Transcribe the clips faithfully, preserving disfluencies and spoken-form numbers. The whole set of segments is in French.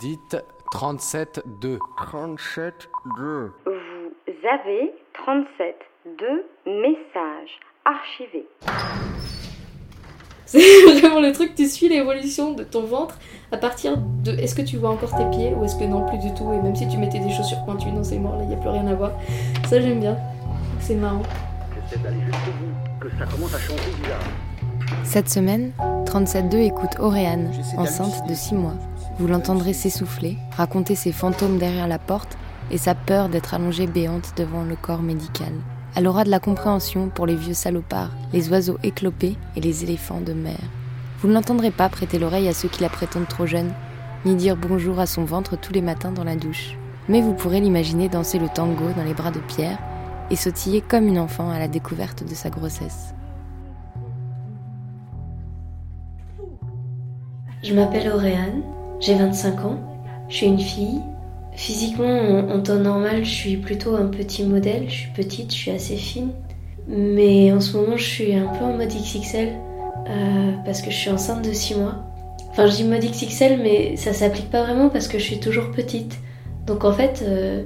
Dites trente-sept deux. trente-sept deux. Vous avez trente-sept deux messages archivés. C'est vraiment le truc, tu suis l'évolution de ton ventre à partir de... Est-ce que tu vois encore tes pieds ou est-ce que non, plus du tout. Et même si tu mettais des chaussures pointues, non, c'est mort, là, il n'y a plus rien à voir. Ça, j'aime bien. C'est marrant. J'essaie d'aller jusqu'au bout, que ça commence à chanter bizarre. Cette semaine, trente-sept deux écoute Auréane, enceinte de six mois. Vous l'entendrez s'essouffler, raconter ses fantômes derrière la porte et sa peur d'être allongée béante devant le corps médical. Elle aura de la compréhension pour les vieux salopards, les oiseaux éclopés et les éléphants de mer. Vous ne l'entendrez pas prêter l'oreille à ceux qui la prétendent trop jeune, ni dire bonjour à son ventre tous les matins dans la douche. Mais vous pourrez l'imaginer danser le tango dans les bras de Pierre et sautiller comme une enfant à la découverte de sa grossesse. Je m'appelle Auréane, j'ai vingt-cinq ans, je suis une fille. Physiquement, en temps normal, je suis plutôt un petit modèle, je suis petite, je suis assez fine. Mais en ce moment, je suis un peu en mode X X L, euh, parce que je suis enceinte de six mois. Enfin, je dis mode X X L, mais ça s'applique pas vraiment parce que je suis toujours petite. Donc en fait, euh,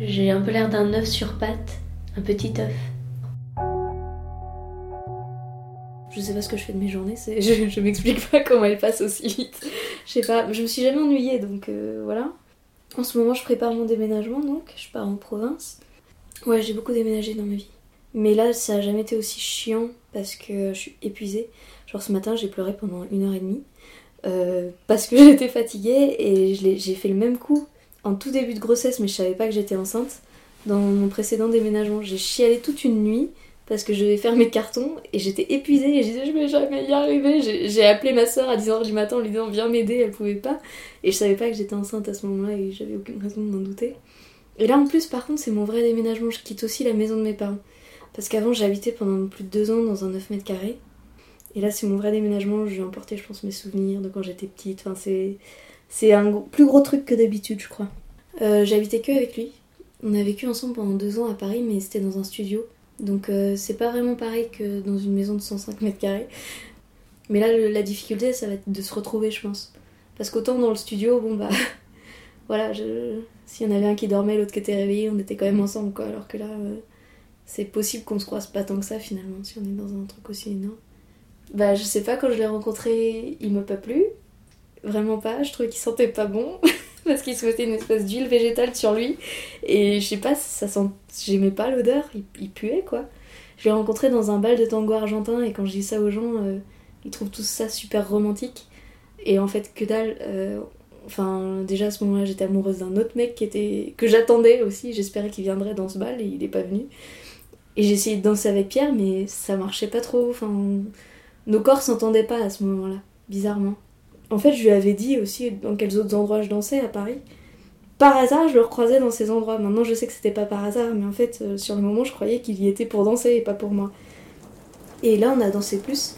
j'ai un peu l'air d'un œuf sur pattes, un petit œuf. Je sais pas ce que je fais de mes journées, c'est... Je, je m'explique pas comment elles passent aussi vite. Je sais pas, je me suis jamais ennuyée, donc euh, voilà. En ce moment, je prépare mon déménagement, donc je pars en province. Ouais, j'ai beaucoup déménagé dans ma vie. Mais là, ça n'a jamais été aussi chiant parce que je suis épuisée. Genre ce matin, j'ai pleuré pendant une heure et demie euh, parce que j'étais fatiguée et je l'ai, j'ai fait le même coup en tout début de grossesse, mais je savais pas que j'étais enceinte. Dans mon précédent déménagement, j'ai chialé toute une nuit parce que je devais faire mes cartons et j'étais épuisée et je disais je vais jamais y arriver. J'ai, j'ai appelé ma soeur à dix heures du matin en lui disant viens m'aider, elle pouvait pas. Et je savais pas que j'étais enceinte à ce moment-là et j'avais aucune raison de m'en douter. Et là en plus par contre c'est mon vrai déménagement, je quitte aussi la maison de mes parents. Parce qu'avant j'habitais pendant plus de deux ans dans un neuf mètres carrés. Et là c'est mon vrai déménagement, j'ai emporté je pense mes souvenirs de quand j'étais petite. Enfin c'est, c'est un gros, plus gros truc que d'habitude je crois. Euh, j'habitais que avec lui. On a vécu ensemble pendant deux ans à Paris mais c'était dans un studio. Donc euh, c'est pas vraiment pareil que dans une maison de cent cinq mètres carrés. Mais là, le, la difficulté, ça va être de se retrouver, je pense. Parce qu'autant dans le studio, bon bah... voilà, je... s'il y en avait un qui dormait, l'autre qui était réveillé, on était quand même ensemble, quoi. Alors que là, euh, c'est possible qu'on se croise pas tant que ça, finalement, si on est dans un truc aussi énorme. Bah, je sais pas, quand je l'ai rencontré, il m'a pas plu. Vraiment pas, je trouvais qu'il sentait pas bon. Parce qu'il se mettait une espèce d'huile végétale sur lui. Et je sais pas, ça sent... j'aimais pas l'odeur, il, il puait quoi. Je l'ai rencontré dans un bal de tango argentin et quand je dis ça aux gens, euh, ils trouvent tout ça super romantique. Et en fait, que dalle. Euh... Enfin, déjà à ce moment-là, j'étais amoureuse d'un autre mec qui était... que j'attendais aussi. J'espérais qu'il viendrait dans ce bal et il est pas venu. Et j'ai essayé de danser avec Pierre, mais ça marchait pas trop. Enfin, nos corps s'entendaient pas à ce moment-là, bizarrement. En fait, je lui avais dit aussi dans quels autres endroits je dansais à Paris. Par hasard, je le recroisais dans ces endroits. Maintenant, je sais que c'était pas par hasard, mais en fait, euh, sur le moment, je croyais qu'il y était pour danser et pas pour moi. Et là, on a dansé plus.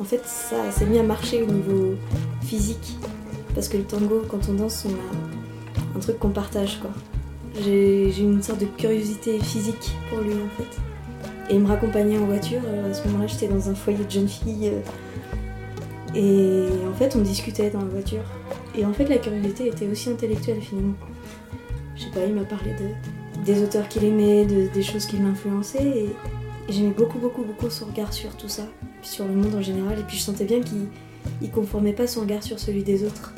En fait, ça s'est mis à marcher au niveau physique. Parce que le tango, quand on danse, on a un truc qu'on partage, quoi. J'ai, j'ai une sorte de curiosité physique pour lui, en fait. Et il me raccompagnait en voiture. À ce moment-là, j'étais dans un foyer de jeunes filles... Euh, Et en fait, on discutait dans la voiture. Et en fait, la curiosité était aussi intellectuelle, finalement. Je sais pas, il m'a parlé de, des auteurs qu'il aimait, de, des choses qui l'influençaient. Et, et j'aimais beaucoup, beaucoup, beaucoup son regard sur tout ça, puis sur le monde en général. Et puis je sentais bien qu'il ne conformait pas son regard sur celui des autres.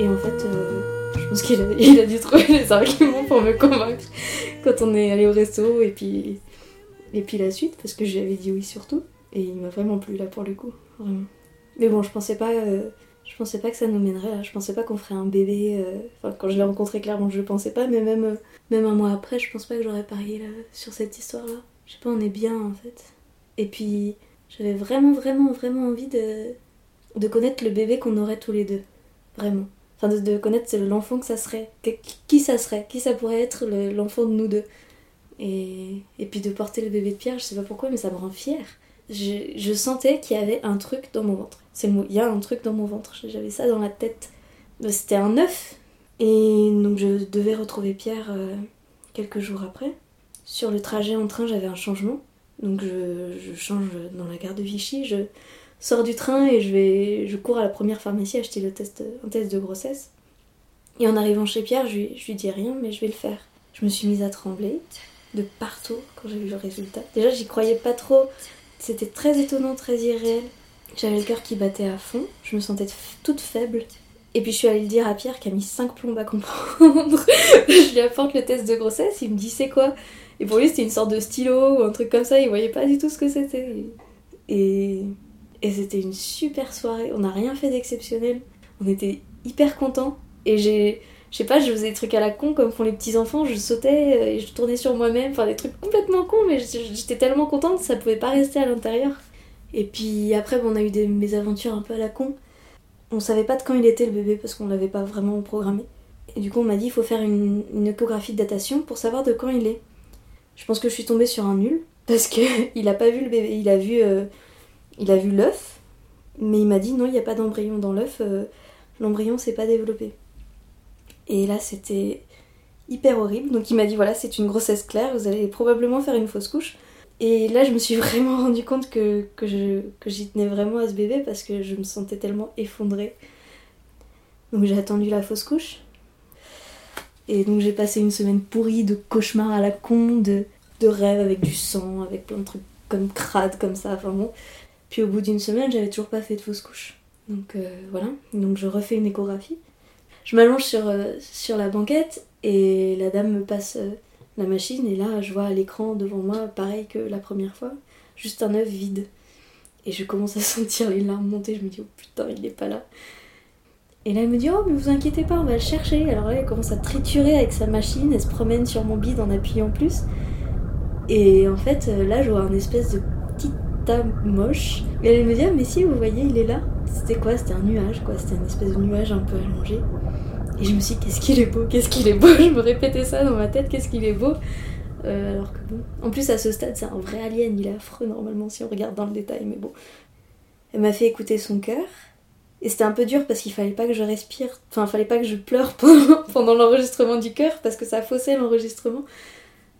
Et en fait, euh, je pense qu'il a, il a dû trouver les arguments pour me convaincre quand on est allé au resto et puis, et puis la suite, parce que je lui avais dit oui surtout. Et il m'a vraiment plu là pour le coup, vraiment. Mais bon, je pensais pas, euh, Je pensais pas que ça nous mènerait là, je pensais pas qu'on ferait un bébé. Euh... Enfin, quand je l'ai rencontré, clairement, je le pensais pas, mais même, euh... même un mois après, je pense pas que j'aurais parié là, sur cette histoire-là. Je sais pas, on est bien en fait. Et puis, j'avais vraiment, vraiment, vraiment envie de, de connaître le bébé qu'on aurait tous les deux. Vraiment. Enfin, de, de connaître l'enfant que ça serait. Que, qui ça serait, qui ça pourrait être le, l'enfant de nous deux. Et, et puis de porter le bébé de Pierre, je sais pas pourquoi, mais ça me rend fière. Je, je sentais qu'il y avait un truc dans mon ventre. C'est le mot, il y a un truc dans mon ventre, j'avais ça dans la tête. C'était un œuf. Et donc je devais retrouver Pierre euh, quelques jours après. Sur le trajet en train, j'avais un changement. Donc je, je change dans la gare de Vichy, je sors du train et je, vais, je cours à la première pharmacie acheter le test, un test de grossesse. Et en arrivant chez Pierre, je, je lui dis rien, mais je vais le faire. Je me suis mise à trembler de partout quand j'ai vu le résultat. Déjà, j'y croyais pas trop. C'était très étonnant, très irréel. J'avais le cœur qui battait à fond. Je me sentais toute faible. Et puis je suis allée le dire à Pierre qui a mis cinq plombes à comprendre. Je lui apporte le test de grossesse, il me dit c'est quoi ? Et pour lui c'était une sorte de stylo ou un truc comme ça, il voyait pas du tout ce que c'était. Et, et c'était une super soirée, on n'a rien fait d'exceptionnel. On était hyper contents. Et j'ai... Je sais pas, je faisais des trucs à la con comme font les petits enfants, je sautais et je tournais sur moi-même, enfin des trucs complètement cons, mais j'étais tellement contente, ça pouvait pas rester à l'intérieur. Et puis après, on a eu des mésaventures un peu à la con. On savait pas de quand il était le bébé parce qu'on l'avait pas vraiment programmé. Et du coup, on m'a dit il faut faire une, une échographie de datation pour savoir de quand il est. Je pense que je suis tombée sur un nul parce que il a pas vu le bébé, il a vu, euh, il a vu l'œuf, mais il m'a dit non, il y a pas d'embryon dans l'œuf, euh, l'embryon s'est pas développé. Et là, c'était hyper horrible. Donc il m'a dit, voilà, c'est une grossesse claire, vous allez probablement faire une fausse couche. Et là, je me suis vraiment rendu compte que, que, je, que j'y tenais vraiment à ce bébé parce que je me sentais tellement effondrée. Donc j'ai attendu la fausse couche. Et donc j'ai passé une semaine pourrie de cauchemars à la con, de, de rêves avec du sang, avec plein de trucs comme crades, comme ça, enfin bon. Puis au bout d'une semaine, j'avais toujours pas fait de fausse couche. Donc euh, voilà, donc je refais une échographie. Je m'allonge sur, euh, sur la banquette et la dame me passe euh, la machine et là je vois à l'écran devant moi, pareil que la première fois, juste un œuf vide. Et je commence à sentir les larmes monter, je me dis oh putain il n'est pas là. Et là elle me dit oh mais vous inquiétez pas on va le chercher. Alors là elle commence à triturer avec sa machine, elle se promène sur mon bide en appuyant plus. Et en fait là je vois un espèce de petite tame moche. Et elle me dit ah mais si vous voyez il est là. C'était quoi ? C'était un nuage, quoi. C'était une espèce de nuage un peu allongé. Et je me suis dit, qu'est-ce qu'il est beau, qu'est-ce qu'il est beau. Je me répétais ça dans ma tête, qu'est-ce qu'il est beau. Euh, alors que bon. En plus, à ce stade, c'est un vrai alien. Il est affreux, normalement, si on regarde dans le détail, mais bon. Elle m'a fait écouter son cœur. Et c'était un peu dur parce qu'il fallait pas que je respire. Enfin, il fallait pas que je pleure pendant, pendant l'enregistrement du cœur parce que ça faussait l'enregistrement.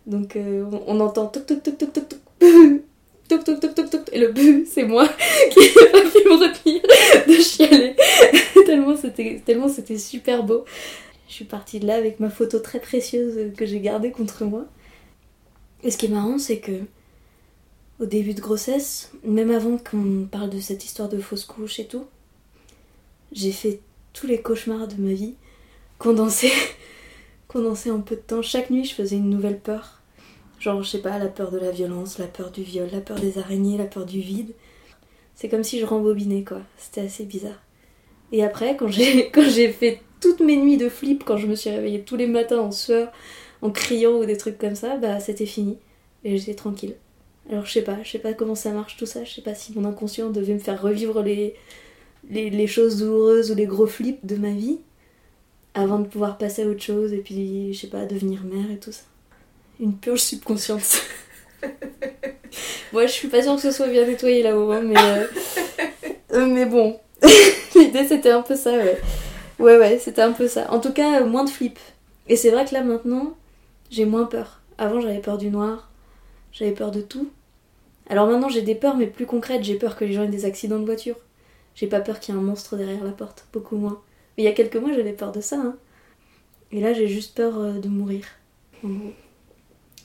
Donc, euh, on, on entend toc toc toc toc toc toc. Toc toc toc toc toc, et le bum, c'est moi qui n'ai pas pu me retenir de chialer. tellement, c'était, tellement c'était super beau. Je suis partie de là avec ma photo très précieuse que j'ai gardée contre moi. Et ce qui est marrant, c'est que au début de grossesse, même avant qu'on parle de cette histoire de fausse couche et tout, j'ai fait tous les cauchemars de ma vie, condensés, condensés en peu de temps. Chaque nuit, je faisais une nouvelle peur. Genre, je sais pas, la peur de la violence, la peur du viol, la peur des araignées, la peur du vide. C'est comme si je rembobinais, quoi. C'était assez bizarre. Et après, quand j'ai, quand j'ai fait toutes mes nuits de flip, quand je me suis réveillée tous les matins en sueur, en criant ou des trucs comme ça, bah c'était fini. Et j'étais tranquille. Alors je sais pas, je sais pas comment ça marche tout ça, je sais pas si mon inconscient devait me faire revivre les, les, les choses douloureuses ou les gros flips de ma vie, avant de pouvoir passer à autre chose et puis, je sais pas, devenir mère et tout ça. Une purge subconsciente. Moi, je suis pas sûre que ce soit bien nettoyé là-haut, hein, mais, euh... mais bon. L'idée, c'était un peu ça, ouais. Ouais, ouais, c'était un peu ça. En tout cas, moins de flip. Et c'est vrai que là, maintenant, j'ai moins peur. Avant, j'avais peur du noir, j'avais peur de tout. Alors maintenant, j'ai des peurs, mais plus concrètes. J'ai peur que les gens aient des accidents de voiture. J'ai pas peur qu'il y ait un monstre derrière la porte, beaucoup moins. Mais il y a quelques mois, j'avais peur de ça, hein. Et là, j'ai juste peur de mourir, en gros.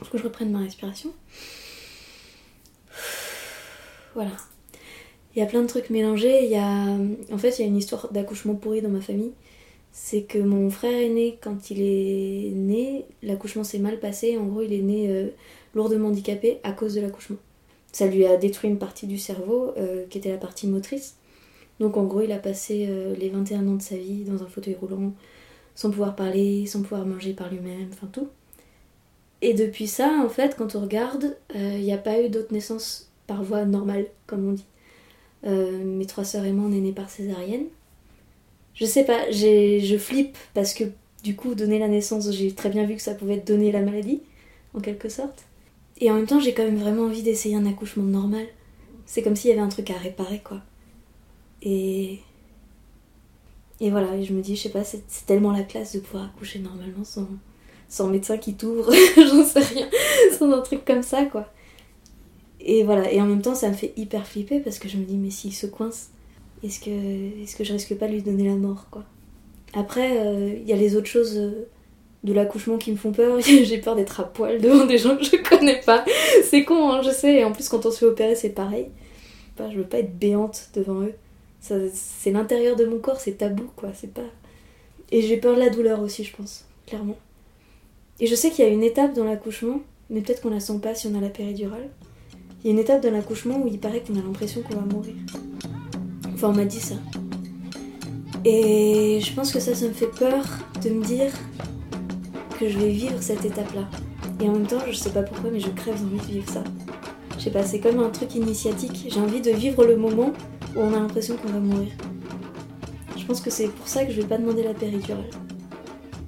Faut que je reprenne ma respiration. Voilà. Il y a plein de trucs mélangés. Il y a... En fait, il y a une histoire d'accouchement pourri dans ma famille. C'est que mon frère aîné, quand il est né, l'accouchement s'est mal passé. En gros, il est né euh, lourdement handicapé à cause de l'accouchement. Ça lui a détruit une partie du cerveau, euh, qui était la partie motrice. Donc en gros, il a passé euh, les vingt et un ans de sa vie dans un fauteuil roulant, sans pouvoir parler, sans pouvoir manger par lui-même, enfin tout. Et depuis ça, en fait, quand on regarde, il euh, n'y a pas eu d'autres naissances par voie normale, comme on dit. Euh, mes trois sœurs et moi, on est nées par césarienne. Je sais pas, j'ai, je flippe parce que du coup, donner la naissance, j'ai très bien vu que ça pouvait donner la maladie, en quelque sorte. Et en même temps, j'ai quand même vraiment envie d'essayer un accouchement normal. C'est comme s'il y avait un truc à réparer, quoi. Et... Et voilà, je me dis, je sais pas, c'est, c'est tellement la classe de pouvoir accoucher normalement sans, sans médecin qui t'ouvre, j'en sais rien, sans un truc comme ça, quoi. Et voilà, et en même temps, ça me fait hyper flipper parce que je me dis, mais s'il se coince, est-ce que, est-ce que je risque pas de lui donner la mort, quoi. Après, il euh, y a les autres choses euh, de l'accouchement qui me font peur. J'ai peur d'être à poil devant des gens que je connais pas. C'est con, hein, je sais. Et en plus, quand on se fait opérer, c'est pareil. Enfin, je veux pas être béante devant eux. Ça, c'est l'intérieur de mon corps, c'est tabou, quoi. C'est pas... Et j'ai peur de la douleur aussi, je pense, clairement. Et je sais qu'il y a une étape dans l'accouchement, mais peut-être qu'on la sent pas si on a la péridurale. Il y a une étape dans l'accouchement où il paraît qu'on a l'impression qu'on va mourir. Enfin, on m'a dit ça. Et je pense que ça, ça me fait peur de me dire que je vais vivre cette étape-là. Et en même temps, je sais pas pourquoi, mais je crève d'envie de vivre ça. Je sais pas, c'est comme un truc initiatique. J'ai envie de vivre le moment où on a l'impression qu'on va mourir. Je pense que c'est pour ça que je vais pas demander la péridurale.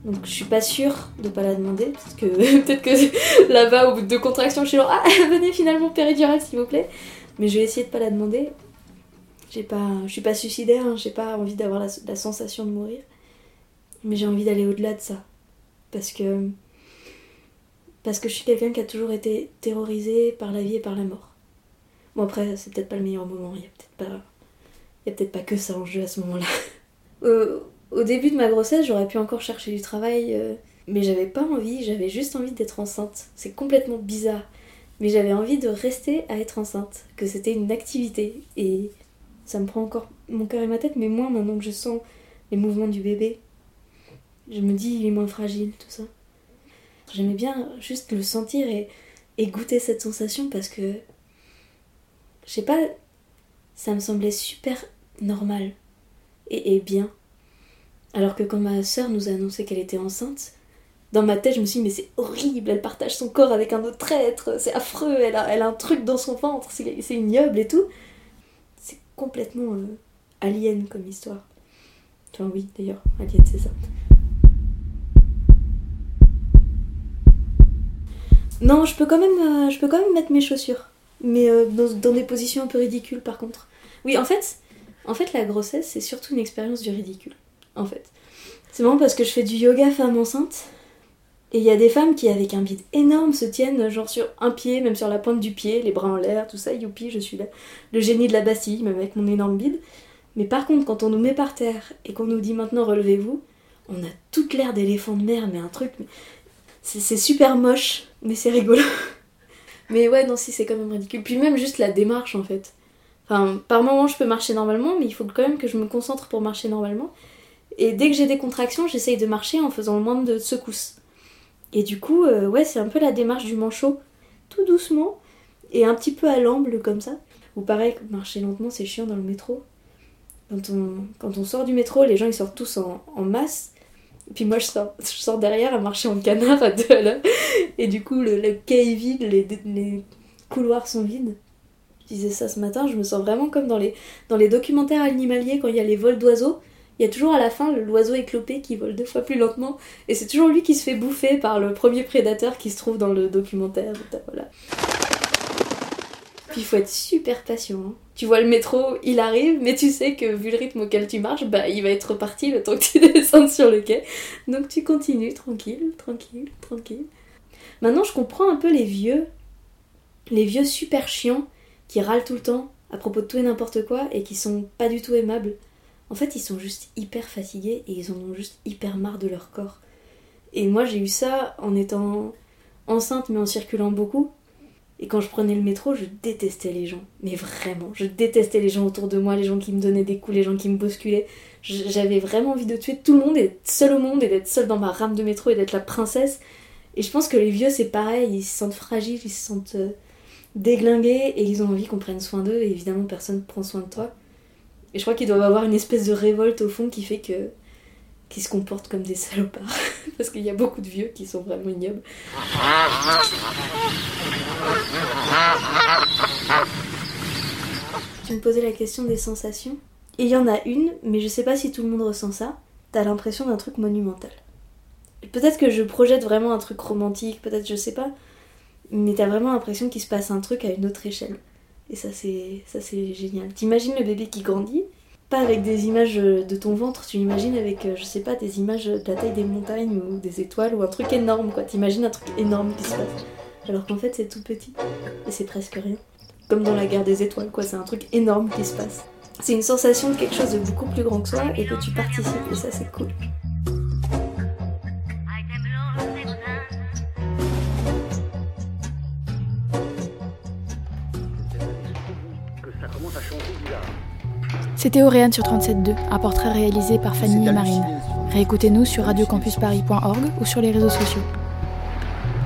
Donc je suis pas sûre de pas la demander, parce que peut-être que là-bas, au bout de deux contractions, je suis genre « Ah, venez finalement péridurale, s'il vous plaît !» Mais je vais essayer de pas la demander. J'ai pas, je suis pas suicidaire, hein, j'ai pas envie d'avoir la, la sensation de mourir. Mais j'ai envie d'aller au-delà de ça. Parce que, parce que je suis quelqu'un qui a toujours été terrorisée par la vie et par la mort. Bon après, c'est peut-être pas le meilleur moment, il y a peut-être pas, il y a peut-être pas que ça en jeu à ce moment-là. Au, au début de ma grossesse, j'aurais pu encore chercher du travail, euh, mais j'avais pas envie, j'avais juste envie d'être enceinte. C'est complètement bizarre. Mais j'avais envie de rester à être enceinte, que c'était une activité. Et... ça me prend encore mon cœur et ma tête, mais moins maintenant que je sens les mouvements du bébé. Je me dis, il est moins fragile, tout ça. J'aimais bien juste le sentir et, et goûter cette sensation parce que, je sais pas, ça me semblait super normal et, et bien. Alors que quand ma sœur nous a annoncé qu'elle était enceinte, dans ma tête, je me suis dit, mais c'est horrible, elle partage son corps avec un autre être, c'est affreux, elle a, elle a un truc dans son ventre, c'est, c'est ignoble et tout. Complètement euh, alien comme histoire. Enfin oui, d'ailleurs, alien, c'est ça. Non, je peux quand même, euh, je peux quand même mettre mes chaussures, mais euh, dans, dans des positions un peu ridicules, par contre. Oui, en fait, en fait, la grossesse, c'est surtout une expérience du ridicule, en fait. C'est marrant parce que je fais du yoga femme enceinte, et il y a des femmes qui, avec un bide énorme, se tiennent genre sur un pied, même sur la pointe du pied, les bras en l'air, tout ça, youpi, je suis là, le génie de la Bastille, même avec mon énorme bide. Mais par contre, quand on nous met par terre et qu'on nous dit maintenant relevez-vous, on a toute l'air d'éléphant de mer, mais un truc... Mais... C'est, c'est super moche, mais c'est rigolo. Mais ouais, non, si, c'est quand même ridicule. Puis même juste la démarche, en fait. Enfin, par moments, je peux marcher normalement, mais il faut quand même que je me concentre pour marcher normalement. Et dès que j'ai des contractions, j'essaye de marcher en faisant le moins de secousses. Et du coup, euh, ouais, c'est un peu la démarche du manchot, tout doucement, et un petit peu à l'amble, comme ça. Ou pareil, marcher lentement, c'est chiant dans le métro. Quand on, quand on sort du métro, les gens, ils sortent tous en, en masse. Et puis moi, je sors, je sors derrière à marcher en canard à deux à l'heure. Et du coup, le, le quai est vide, les, les couloirs sont vides. Je disais ça ce matin, je me sens vraiment comme dans les, dans les documentaires animaliers, quand il y a les vols d'oiseaux. Il y a toujours à la fin l'oiseau éclopé qui vole deux fois plus lentement et c'est toujours lui qui se fait bouffer par le premier prédateur qui se trouve dans le documentaire. Voilà. Puis il faut être super patient. Hein. Tu vois le métro, il arrive, mais tu sais que vu le rythme auquel tu marches, bah il va être reparti le temps que tu descendes sur le quai. Donc tu continues, tranquille, tranquille, tranquille. Maintenant je comprends un peu les vieux, les vieux super chiants qui râlent tout le temps à propos de tout et n'importe quoi et qui sont pas du tout aimables. En fait, ils sont juste hyper fatigués et ils en ont juste hyper marre de leur corps. Et moi, j'ai eu ça en étant enceinte, mais en circulant beaucoup. Et quand je prenais le métro, je détestais les gens. Mais vraiment, je détestais les gens autour de moi, les gens qui me donnaient des coups, les gens qui me bousculaient. J'avais vraiment envie de tuer tout le monde et d'être seule au monde et d'être seule dans ma rame de métro et d'être la princesse. Et je pense que les vieux, c'est pareil, ils se sentent fragiles, ils se sentent déglingués et ils ont envie qu'on prenne soin d'eux. Et évidemment, personne ne prend soin de toi. Et je crois qu'ils doivent avoir une espèce de révolte au fond qui fait que qu'ils se comportent comme des salopards. Parce qu'il y a beaucoup de vieux qui sont vraiment ignobles. Tu me posais la question des sensations. Et il y en a une, mais je sais pas si tout le monde ressent ça. T'as l'impression d'un truc monumental. Peut-être que je projette vraiment un truc romantique, peut-être, je sais pas. Mais t'as vraiment l'impression qu'il se passe un truc à une autre échelle. Et ça c'est, ça, c'est génial. T'imagines le bébé qui grandit, pas avec des images de ton ventre, tu l'imagines avec, je sais pas, des images de la taille des montagnes ou des étoiles ou un truc énorme, quoi. T'imagines un truc énorme qui se passe. Alors qu'en fait, c'est tout petit. Et c'est presque rien. Comme dans la guerre des étoiles, quoi. C'est un truc énorme qui se passe. C'est une sensation de quelque chose de beaucoup plus grand que soi et que tu participes. Et ça, c'est cool. C'était Auréane sur trente-sept deux, un portrait réalisé par Fanny et Marine. Réécoutez-nous sur radio campus paris point org ou sur les réseaux sociaux.